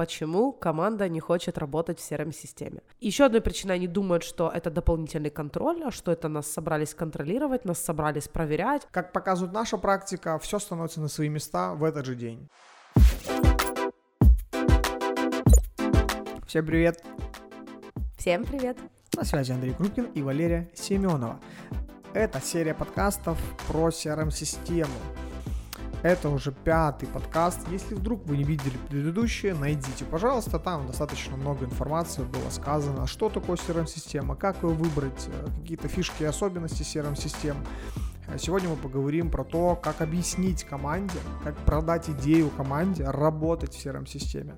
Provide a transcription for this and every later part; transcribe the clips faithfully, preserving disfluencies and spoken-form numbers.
почему команда не хочет работать в си эр эм-системе. Еще одной причиной они думают, что это дополнительный контроль, что это нас собрались контролировать, нас собрались проверять. Как показывает наша практика, все становится на свои места в этот же день. Всем привет! Всем привет! На связи Андрей Крупин и Валерия Семенова. Это серия подкастов про си эр эм-систему. Это уже пятый подкаст. Если вдруг вы не видели предыдущие, найдите, пожалуйста. Там достаточно много информации было сказано, что такое си эр эм-система, как ее выбрать, какие-то фишки и особенности си эр эм-систем. Сегодня мы поговорим про то, как объяснить команде, как продать идею команде работать в си эр эм-системе.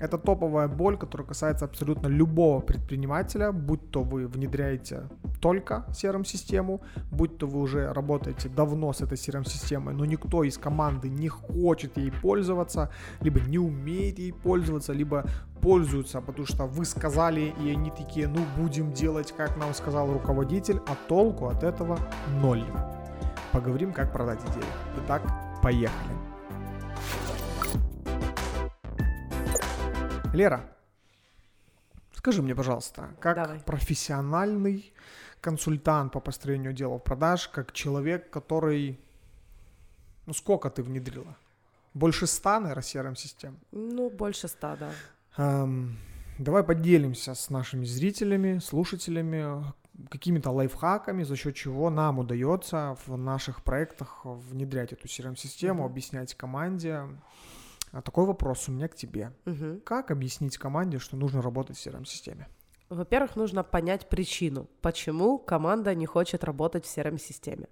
Это топовая боль, которая касается абсолютно любого предпринимателя, будь то вы внедряете только си эр эм-систему, будь то вы уже работаете давно с этой си эр эм-системой, но никто из команды не хочет ей пользоваться, либо не умеет ей пользоваться, либо пользуются, потому что вы сказали, и они такие, ну будем делать, как нам сказал руководитель, а толку от этого ноль. Поговорим, как продать идею. Итак, поехали. Лера, скажи мне, пожалуйста, как Давай. профессиональный консультант по построению отделов продаж, как человек, который... Ну, сколько ты внедрила? Больше ста, наверное, си эр эм-систем? Ну, больше ста, да. Эм, давай поделимся с нашими зрителями, слушателями, какими-то лайфхаками, за счет чего нам удается в наших проектах внедрять эту си эр эм-систему, mm-hmm. объяснять команде... А такой вопрос у меня к тебе. Угу. Как объяснить команде, что нужно работать в си эр эм-системе? Во-первых, нужно понять причину, почему команда не хочет работать в си эр эм-системе.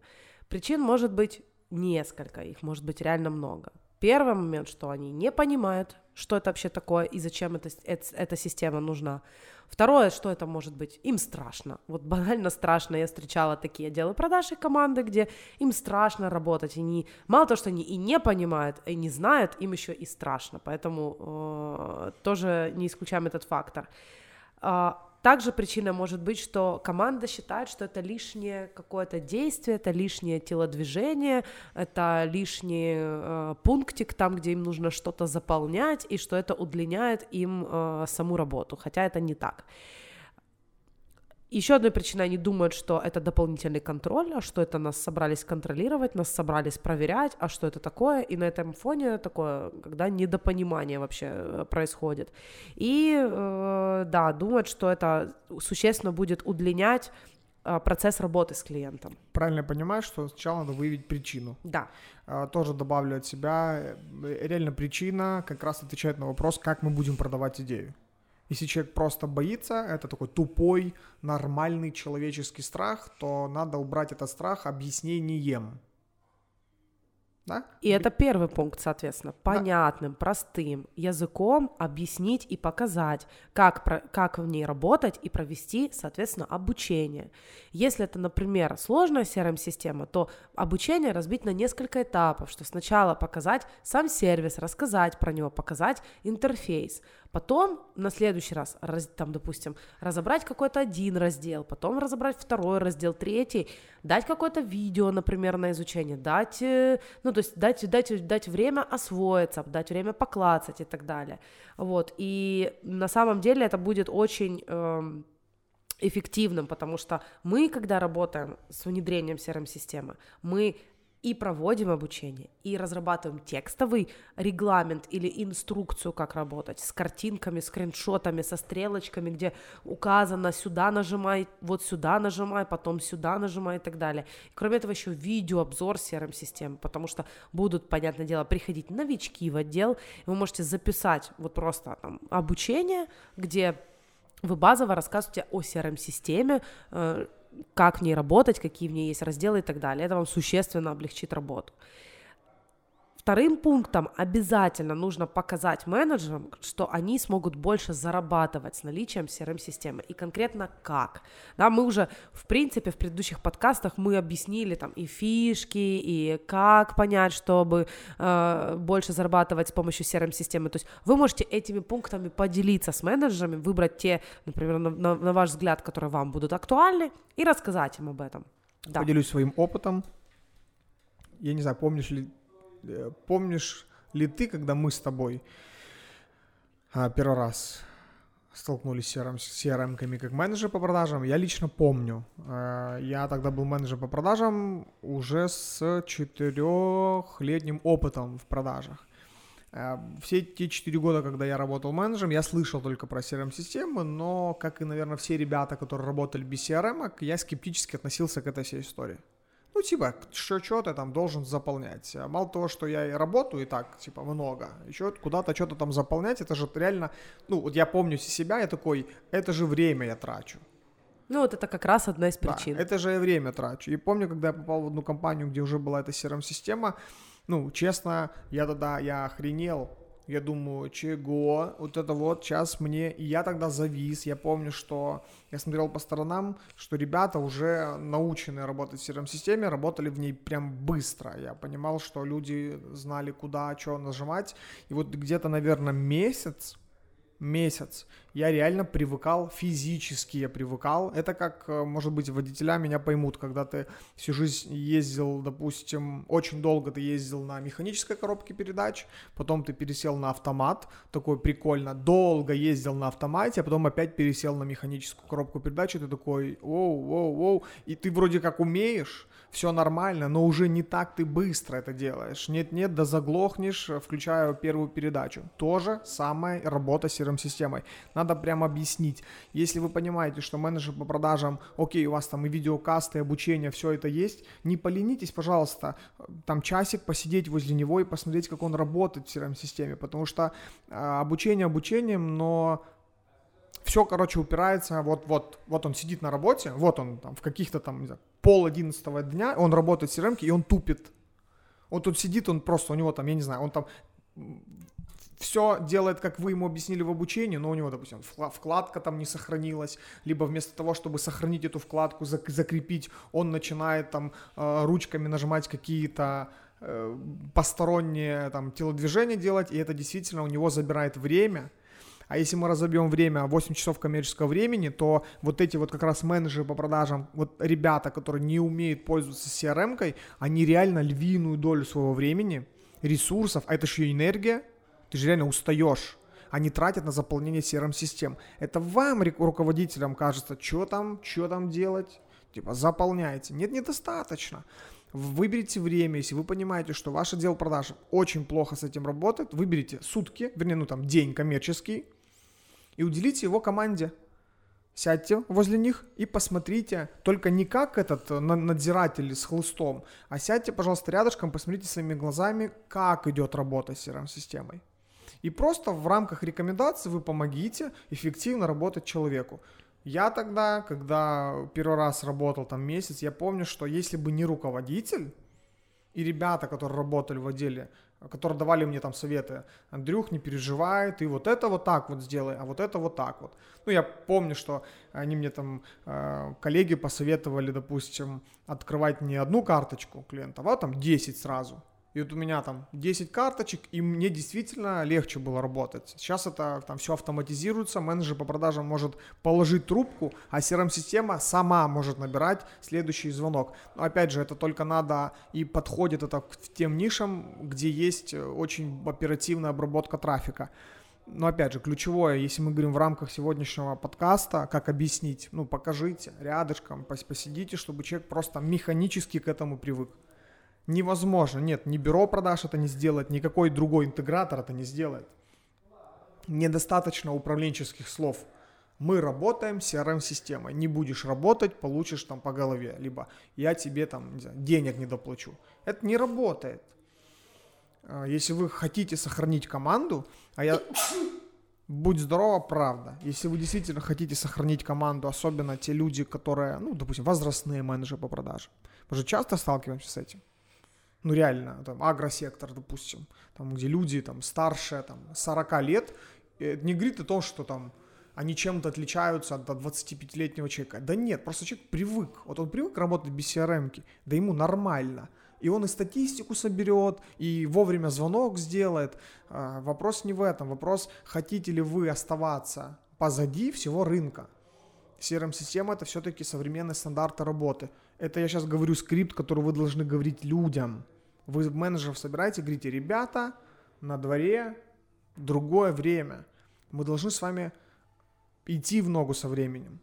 Причин может быть несколько, их может быть реально много. Первый момент, что они не понимают, что это вообще такое и зачем это, это, эта система нужна. Второе, что это может быть, им страшно. Вот банально страшно. Я встречала такие отделы продаж и команды, где им страшно работать. И не, мало того, что они и не понимают, и не знают, им еще и страшно. Поэтому э, тоже не исключаем этот фактор. Э, также причина может быть, что команда считает, что это лишнее какое-то действие, это лишнее телодвижение, это лишний э, пунктик там, где им нужно что-то заполнять, и что это удлиняет им э, саму работу, хотя это не так. Еще одной причиной они думают, что это дополнительный контроль, что это нас собрались контролировать, нас собрались проверять, а что это такое, и на этом фоне такое, когда недопонимание вообще происходит. И, э, да, думают, что это существенно будет удлинять э, процесс работы с клиентом. Правильно понимаешь, что сначала надо выявить причину. Да. Э, тоже добавлю от себя, реально причина как раз отвечает на вопрос, как мы будем продавать идею. Если человек просто боится, это такой тупой, нормальный человеческий страх, то надо убрать этот страх объяснением. Да? И это первый пункт, соответственно, понятным, да. простым языком объяснить и показать, как, как в ней работать и провести, соответственно, обучение. Если это, например, сложная си эр эм-система, то обучение разбить на несколько этапов, что сначала показать сам сервис, рассказать про него, показать интерфейс, потом на следующий раз, там, допустим, разобрать какой-то один раздел, потом разобрать второй раздел, третий, дать какое-то видео, например, на изучение, дать... Ну, то есть дать, дать, дать время освоиться, дать время поклацать и так далее. Вот. И на самом деле это будет очень э, эффективным, потому что мы, когда работаем с внедрением си эр эм-системы, мы и проводим обучение, и разрабатываем текстовый регламент или инструкцию, как работать, с картинками, скриншотами, со стрелочками, где указано сюда нажимай, вот сюда нажимай, потом сюда нажимай и так далее. Кроме этого еще видеообзор си эр эм-системы, потому что будут, понятное дело, приходить новички в отдел, вы можете записать вот просто там обучение, где вы базово рассказываете о си эр эм-системе, как в ней работать, какие в ней есть разделы и так далее. Это вам существенно облегчит работу. Вторым пунктом обязательно нужно показать менеджерам, что они смогут больше зарабатывать с наличием си эр эм-системы и конкретно как. Да, мы уже, в принципе, в предыдущих подкастах мы объяснили там и фишки, и как понять, чтобы э, больше зарабатывать с помощью си эр эм-системы. То есть вы можете этими пунктами поделиться с менеджерами, выбрать те, например, на, на, на ваш взгляд, которые вам будут актуальны, и рассказать им об этом. Да. Поделюсь своим опытом. Я не знаю, помнишь ли... Помнишь ли ты, когда мы с тобой первый раз столкнулись с си ар эм-ками как менеджер по продажам. Я лично помню. Я тогда был менеджером по продажам уже с четырехлетним опытом в продажах. Все те четыре года, когда я работал менеджером, я слышал только про си ар эм-системы, но, как и, наверное, все ребята, которые работали без си ар эм-ок, я скептически относился к этой всей истории. Ну, типа, что, что ты там должен заполнять? Мало того, что я и работаю и так, типа, много, еще куда-то что-то там заполнять, это же реально, ну, вот я помню себя, я такой, это же время я трачу. Ну, вот это как раз одна из причин. Да, это же я время трачу. И помню, когда я попал в одну компанию, где уже была эта си ар эм-система, ну, честно, я тогда, я охренел, я думаю, чего, вот это вот, сейчас мне, и я тогда завис, я помню, что я смотрел по сторонам, что ребята уже научены работать в си ар эм-системе, работали в ней прям быстро, я понимал, что люди знали, куда, что нажимать, и вот где-то, наверное, месяц, месяц я реально привыкал, физически я привыкал, это как, может быть, водителя меня поймут, когда ты всю жизнь ездил, допустим, очень долго ты ездил на механической коробке передач, потом ты пересел на автомат, такой прикольно, долго ездил на автомате, а потом опять пересел на механическую коробку передач, и ты такой, оу, оу, оу, и ты вроде как умеешь, все нормально, но уже не так ты быстро это делаешь, нет-нет, да заглохнешь, включая первую передачу, то же самое работа с си ар эм-системой, надо прямо объяснить, если вы понимаете, что менеджер по продажам, окей, у вас там и видеокасты, и обучение, все это есть, не поленитесь, пожалуйста, там часик посидеть возле него и посмотреть, как он работает в си ар эм-системе, потому что э, обучение обучением, но... Все, короче, упирается, вот-вот, вот он сидит на работе, вот он там в каких-то там, не знаю, пол одиннадцатого дня, он работает в си ар эм-ке, и он тупит. Вот он сидит, он просто, у него там, я не знаю, он там все делает, как вы ему объяснили в обучении, но у него, допустим, вкладка там не сохранилась, либо вместо того, чтобы сохранить эту вкладку, закрепить, он начинает там ручками нажимать какие-то... посторонние там телодвижения делать, и это действительно у него забирает время. А если мы разобьем время, восемь часов коммерческого времени, то вот эти вот как раз менеджеры по продажам, вот ребята, которые не умеют пользоваться си ар эм-кой, они реально львиную долю своего времени, ресурсов, а это же и энергия, ты же реально устаешь, они тратят на заполнение си ар эм-систем. Это вам, руководителям, кажется, что там, что там делать, типа заполняйте. Нет, недостаточно. Выберите время, если вы понимаете, что ваш отдел продаж очень плохо с этим работает, выберите сутки, вернее, ну там день коммерческий, и уделите его команде. Сядьте возле них и посмотрите, только не как этот надзиратель с хлыстом, а сядьте, пожалуйста, рядышком, посмотрите своими глазами, как идет работа с си ар эм-системой. И просто в рамках рекомендаций вы помогите эффективно работать человеку. Я тогда, когда первый раз работал там месяц, я помню, что если бы не руководитель и ребята, которые работали в отделе, которые давали мне там советы, Андрюх, не переживай, ты вот это вот так вот сделай, а вот это вот так вот. Ну, я помню, что они мне там, э, коллеги посоветовали, допустим, открывать не одну карточку клиента, а там десять сразу. И вот у меня там десять карточек, и мне действительно легче было работать. Сейчас это там все автоматизируется, менеджер по продажам может положить трубку, а си ар эм-система сама может набирать следующий звонок. Но опять же, это только надо и подходит это к тем нишам, где есть очень оперативная обработка трафика. Но опять же, ключевое, если мы говорим в рамках сегодняшнего подкаста, как объяснить, ну покажите рядышком, посидите, чтобы человек просто механически к этому привык. Невозможно, нет, ни бюро продаж это не сделает, никакой другой интегратор это не сделает. Недостаточно управленческих слов. Мы работаем с си ар эм-системой, не будешь работать, получишь там по голове, либо я тебе там, не знаю, денег не доплачу. Это не работает. Если вы хотите сохранить команду, а я... Будь здорова, правда. Если вы действительно хотите сохранить команду, особенно те люди, которые, ну, допустим, возрастные менеджеры по продажам, мы же часто сталкиваемся с этим. Ну, реально, там, агросектор, допустим, там, где люди, там, старше, там, сорок лет, не говорит о том, что, там, они чем-то отличаются от двадцатипятилетнего человека. Да нет, просто человек привык. Вот он привык работать без си ар эм-ки, да ему нормально. И он и статистику соберет, и вовремя звонок сделает. Вопрос не в этом. Вопрос, хотите ли вы оставаться позади всего рынка. си ар эм-система – это все-таки современные стандарты работы. Это я сейчас говорю скрипт, который вы должны говорить людям. Вы менеджеров собираете, говорите, ребята, на дворе другое время. Мы должны с вами идти в ногу со временем.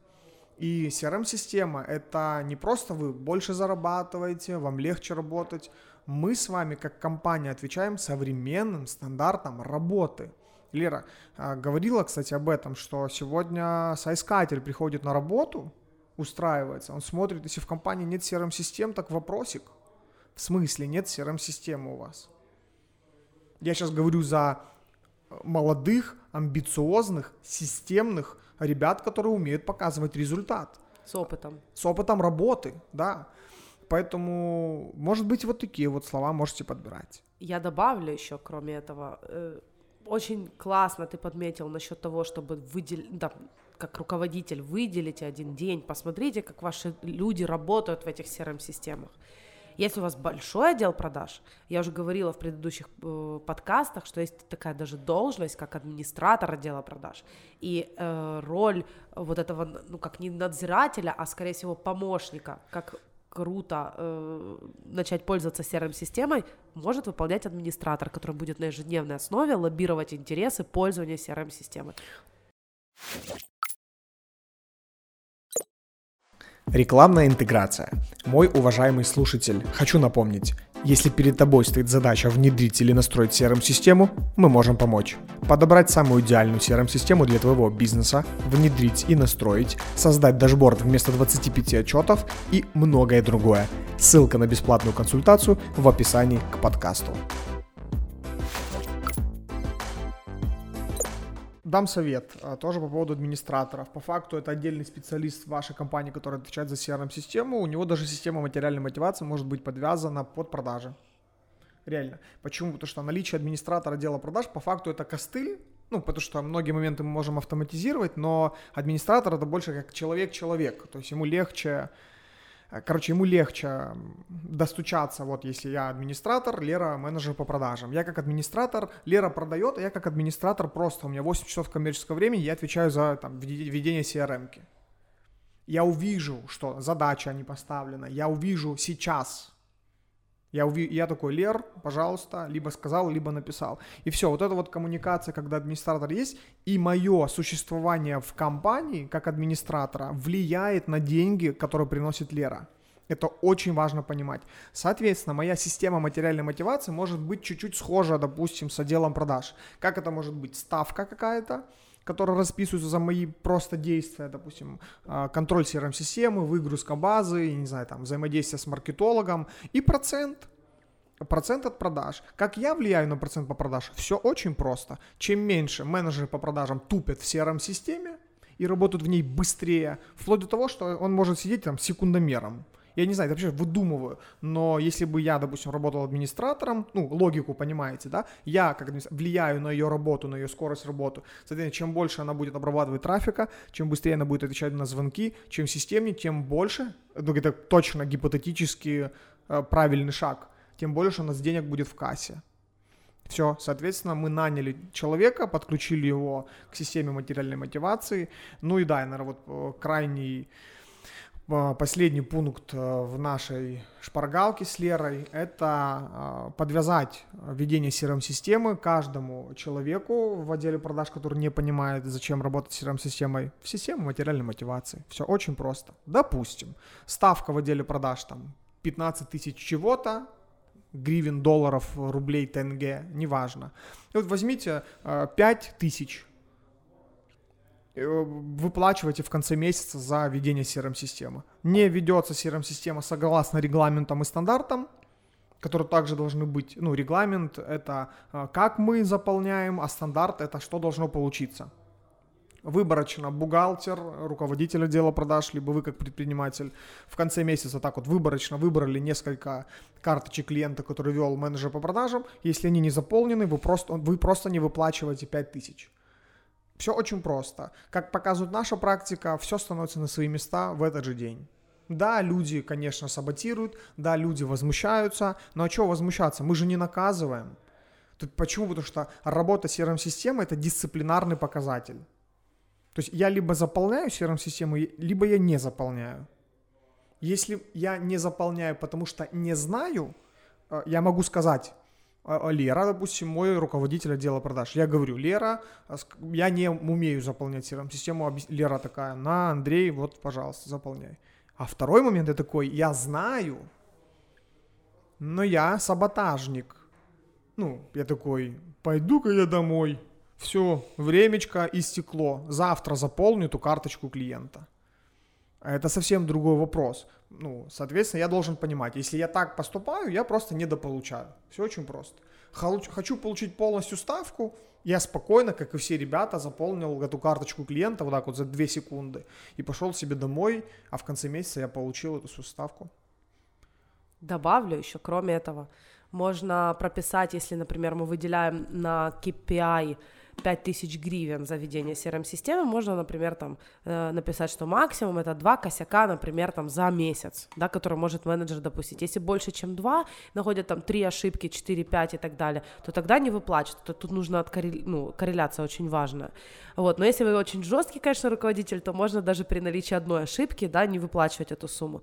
И си ар эм-система – это не просто вы больше зарабатываете, вам легче работать. Мы с вами, как компания, отвечаем современным стандартам работы. Лера говорила, кстати, об этом, что сегодня соискатель приходит на работу, устраивается, он смотрит, если в компании нет си ар эм-систем, так вопросик. В смысле нет си ар эм-системы у вас? Я сейчас говорю за молодых, амбициозных, системных ребят, которые умеют показывать результат. С опытом. С опытом работы, да. Поэтому, может быть, вот такие вот слова можете подбирать. Я добавлю еще, кроме этого, э, очень классно ты подметил насчет того, чтобы выделить, да, как руководитель, выделите один день, посмотрите, как ваши люди работают в этих си ар эм-системах. Если у вас большой отдел продаж, я уже говорила в предыдущих э, подкастах, что есть такая даже должность, как администратор отдела продаж, и э, роль вот этого, ну, как не надзирателя, а, скорее всего, помощника, как круто э, начать пользоваться си ар эм-системой, может выполнять администратор, который будет на ежедневной основе лоббировать интересы пользования си ар эм-системой. Рекламная интеграция. Мой уважаемый слушатель, хочу напомнить, если перед тобой стоит задача внедрить или настроить си ар эм-систему, мы можем помочь. Подобрать самую идеальную си ар эм-систему для твоего бизнеса, внедрить и настроить, создать дашборд вместо двадцати пяти отчетов и многое другое. Ссылка на бесплатную консультацию в описании к подкасту. Дам совет тоже по поводу администраторов. По факту это отдельный специалист в вашей компании, который отвечает за си ар эм-систему. У него даже система материальной мотивации может быть подвязана под продажи. Реально. Почему? Потому что наличие администратора отдела продаж по факту это костыль. Ну, потому что многие моменты мы можем автоматизировать, но администратор это больше как человек-человек. То есть ему легче... Короче, ему легче достучаться, вот если я администратор, Лера менеджер по продажам. Я как администратор, Лера продает, а я как администратор просто, у меня восемь часов коммерческого времени, я отвечаю за там, введение си ар эм-ки. Я увижу, что задача не поставлена, я увижу сейчас. Я, уви... я такой, Лер, пожалуйста, либо сказал, либо написал. И все, вот эта вот коммуникация, когда администратор есть, и мое существование в компании как администратора влияет на деньги, которые приносит Лера. Это очень важно понимать. Соответственно, моя система материальной мотивации может быть чуть-чуть схожа, допустим, с отделом продаж. Как это может быть? Ставка какая-то, которые расписываются за мои просто действия, допустим, контроль си ар эм-системы, выгрузка базы, не знаю, там, взаимодействие с маркетологом и процент, процент от продаж. Как я влияю на процент по продажам? Все очень просто. Чем меньше менеджеры по продажам тупят в си ар эм-системе и работают в ней быстрее, вплоть до того, что он может сидеть там секундомером. Я не знаю, это вообще выдумываю, но если бы я, допустим, работал администратором, ну, логику понимаете, да, я как влияю на ее работу, на ее скорость работы, соответственно, чем больше она будет обрабатывать трафика, чем быстрее она будет отвечать на звонки, чем системнее, тем больше, это точно гипотетически правильный шаг, тем больше у нас денег будет в кассе. Все, соответственно, мы наняли человека, подключили его к системе материальной мотивации, ну и да, наверное, вот крайний... Последний пункт в нашей шпаргалке с Лерой – это подвязать введение си ар эм-системы каждому человеку в отделе продаж, который не понимает, зачем работать с си ар эм-системой, в систему материальной мотивации. Все очень просто. Допустим, ставка в отделе продаж там пятнадцать тысяч чего-то, гривен, долларов, рублей, тенге, неважно. И вот возьмите пять тысяч. Выплачиваете в конце месяца за введение си ар эм-системы. Не ведется си ар эм-система согласно регламентам и стандартам, которые также должны быть. Ну, регламент – это как мы заполняем, а стандарт – это что должно получиться. Выборочно бухгалтер, руководитель отдела продаж, либо вы как предприниматель в конце месяца так вот выборочно выбрали несколько карточек клиента, который вел менеджер по продажам. Если они не заполнены, вы просто, вы просто не выплачиваете пять тысяч. Все очень просто. Как показывает наша практика, все становится на свои места в этот же день. Да, люди, конечно, саботируют, да, люди возмущаются, но а чего возмущаться? Мы же не наказываем. Тут почему? Потому что работа си ар эм-системы – это дисциплинарный показатель. То есть я либо заполняю си ар эм-систему, либо я не заполняю. Если я не заполняю, потому что не знаю, я могу сказать, Лера, допустим, мой руководитель отдела продаж. Я говорю: Лера, я не умею заполнять си эр эм-систему. Лера такая: на, Андрей, вот, пожалуйста, заполняй. А второй момент я такой: я знаю, но я саботажник. Ну, я такой: пойду-ка я домой. Все, времечко истекло. Завтра заполню эту карточку клиента. Это совсем другой вопрос. Ну, соответственно, я должен понимать, если я так поступаю, я просто недополучаю. Все очень просто. Хочу получить полностью ставку, я спокойно, как и все ребята, заполнил эту карточку клиента вот так вот за две секунды и пошел себе домой, а в конце месяца я получил эту всю ставку. Добавлю еще, кроме этого, можно прописать, если, например, мы выделяем на кей пи ай пять тысяч гривен за введение си эр эм-системы, можно, например, там э, написать, что максимум это два косяка, например, там за месяц, да, который может менеджер допустить. Если больше, чем два, находят там три ошибки, четыре, пять и так далее, то тогда не выплачивают. То тут нужно откорреляция, ну, корреляция очень важна. Вот. Но если вы очень жесткий, конечно, руководитель, то можно даже при наличии одной ошибки, да, не выплачивать эту сумму.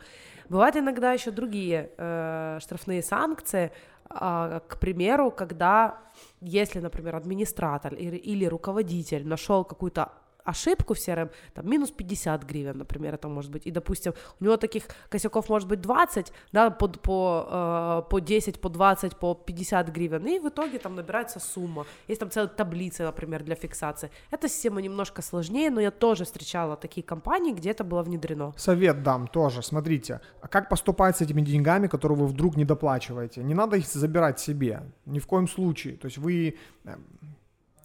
Бывают иногда еще другие э, штрафные санкции. К примеру, когда, если, например, администратор или руководитель нашел какую-то ошибку в си эр эм, там, минус пятьдесят гривен, например, это может быть, и, допустим, у него таких косяков может быть двадцать, да, по, по, по десять, по двадцать, по пятьдесят гривен, и в итоге там набирается сумма. Есть там целые таблицы, например, для фиксации. Эта система немножко сложнее, но я тоже встречала такие компании, где это было внедрено. Совет дам тоже, смотрите, как поступать с этими деньгами, которые вы вдруг недоплачиваете? Не надо их забирать себе, ни в коем случае, то есть вы,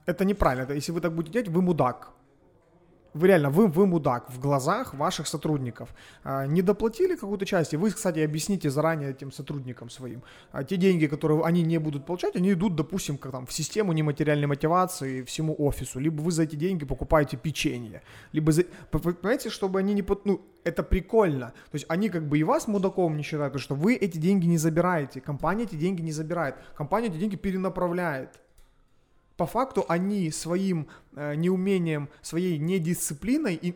это неправильно, если вы так будете делать, вы мудак. Вы реально, вы, вы мудак в глазах ваших сотрудников. Не доплатили какую-то часть, и вы, кстати, объясните заранее этим сотрудникам своим. Те деньги, которые они не будут получать, они идут, допустим, как там, в систему нематериальной мотивации всему офису. Либо вы за эти деньги покупаете печенье. Либо за... Понимаете, чтобы они не... Ну, это прикольно. То есть они как бы и вас мудаком не считают, потому что вы эти деньги не забираете. Компания эти деньги не забирает. Компания эти деньги перенаправляет. По факту они своим э, неумением, своей недисциплиной и,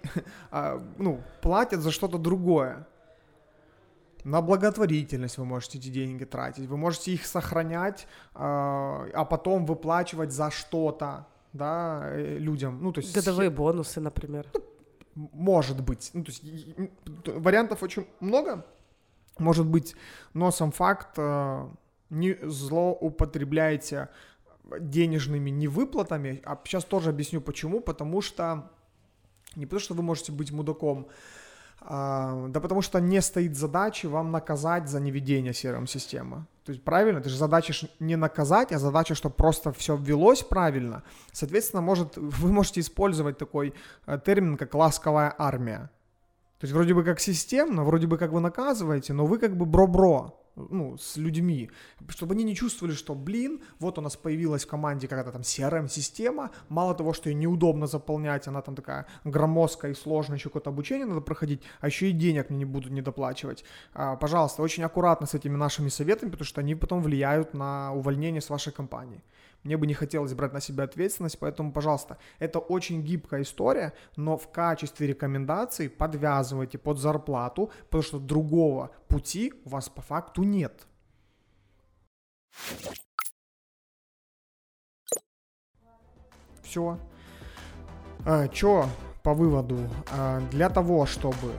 э, ну, платят за что-то другое. На благотворительность вы можете эти деньги тратить, вы можете их сохранять, э, а потом выплачивать за что-то, да, э, людям. Ну, то есть, годовые бонусы, например. Ну, может быть. Ну, то есть, вариантов очень много, может быть, но сам факт, э, не злоупотребляйте денежными невыплатами, а сейчас тоже объясню почему, потому что, не потому что вы можете быть мудаком, а, да потому что не стоит задачи вам наказать за неведение си эр эм-системы. То есть правильно, это же задача не наказать, а задача, чтобы просто все ввелось правильно. Соответственно, может, вы можете использовать такой термин, как «ласковая армия». То есть вроде бы как системно, вроде бы как вы наказываете, но вы как бы бро-бро. Ну, с людьми, чтобы они не чувствовали, что, блин, вот у нас появилась в команде какая-то там си эр эм-система, мало того, что ее неудобно заполнять, она там такая громоздкая и сложная, еще какое-то обучение надо проходить, а еще и денег мне не будут недоплачивать. А, пожалуйста, очень аккуратно с этими нашими советами, потому что они потом влияют на увольнение с вашей компании. Мне бы не хотелось брать на себя ответственность, поэтому, пожалуйста, это очень гибкая история, но в качестве рекомендаций подвязывайте под зарплату, потому что другого пути у вас по факту нет. Все. Чё по выводу? Для того, чтобы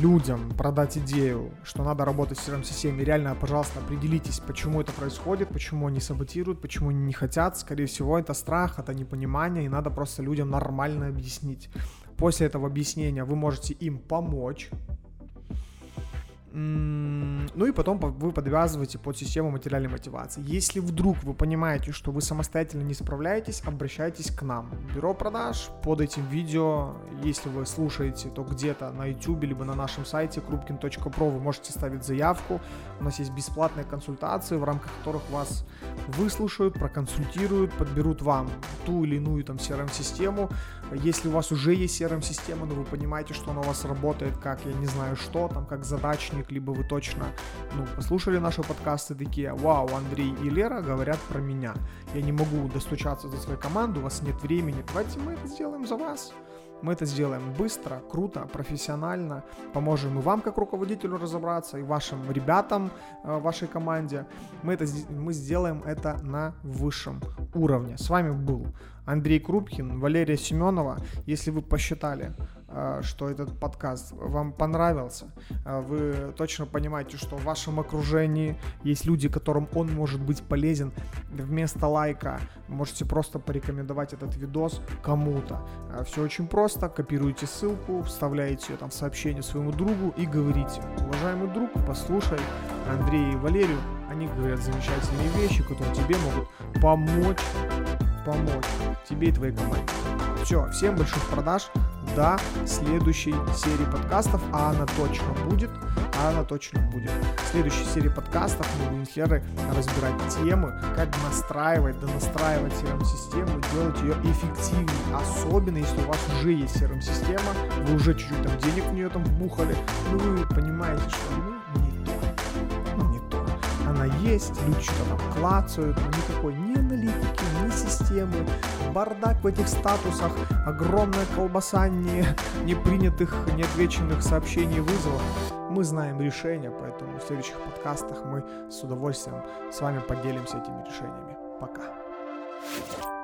людям продать идею, что надо работать с си эр эм-системой, реально, пожалуйста, определитесь, почему это происходит, почему они саботируют, почему они не хотят. Скорее всего, это страх, это непонимание, и надо просто людям нормально объяснить. После этого объяснения вы можете им помочь. Ну и потом вы подвязываете под систему материальной мотивации. Если вдруг вы понимаете, что вы самостоятельно не справляетесь, обращайтесь к нам. Бюро продаж под этим видео. Если вы слушаете, то где-то на YouTube, либо на нашем сайте крупкин точка про вы можете ставить заявку. У нас есть бесплатные консультации, в рамках которых вас выслушают, проконсультируют, подберут вам ту или иную там си эр эм-систему. Если у вас уже есть си эр эм-система, но вы понимаете, что она у вас работает как, я не знаю что, там как задачник, либо вы точно, ну, послушали наши подкасты, такие: вау, Андрей и Лера говорят про меня, я не могу достучаться до своей команды, у вас нет времени, давайте мы это сделаем за вас. Мы это сделаем быстро, круто, профессионально, поможем и вам как руководителю разобраться, и вашим ребятам, вашей команде. Мы, это, мы сделаем это на высшем уровне. С вами был Андрей Крупкин, Валерия Семенова. Если вы посчитали, что этот подкаст вам понравился, вы точно понимаете, что в вашем окружении есть люди, которым он может быть полезен, вместо лайка можете просто порекомендовать этот видос кому-то. Все очень просто, копируете ссылку, вставляете ее там в сообщение своему другу и говорите: уважаемый друг, послушай Андрея и Валерию, они говорят замечательные вещи, которые тебе могут помочь, помочь тебе и твоей команде. Все, всем больших продаж до следующей серии подкастов, а она точно будет, а она точно будет. В следующей серии подкастов мы будем херы разбирать темы, как настраивать, да настраивать си эр эм-систему, делать ее эффективнее, особенно если у вас уже есть си эр эм-система, вы уже чуть-чуть там денег в нее там вбухали, ну вы понимаете, что ну не то, ну не то. Она есть, люди что-то там клацают, но никакой не аналитики, ни системы, бардак в этих статусах, огромная колбаса не, не принятых, не отвеченных сообщений и вызовов. Мы знаем решения, поэтому в следующих подкастах мы с удовольствием с вами поделимся этими решениями. Пока.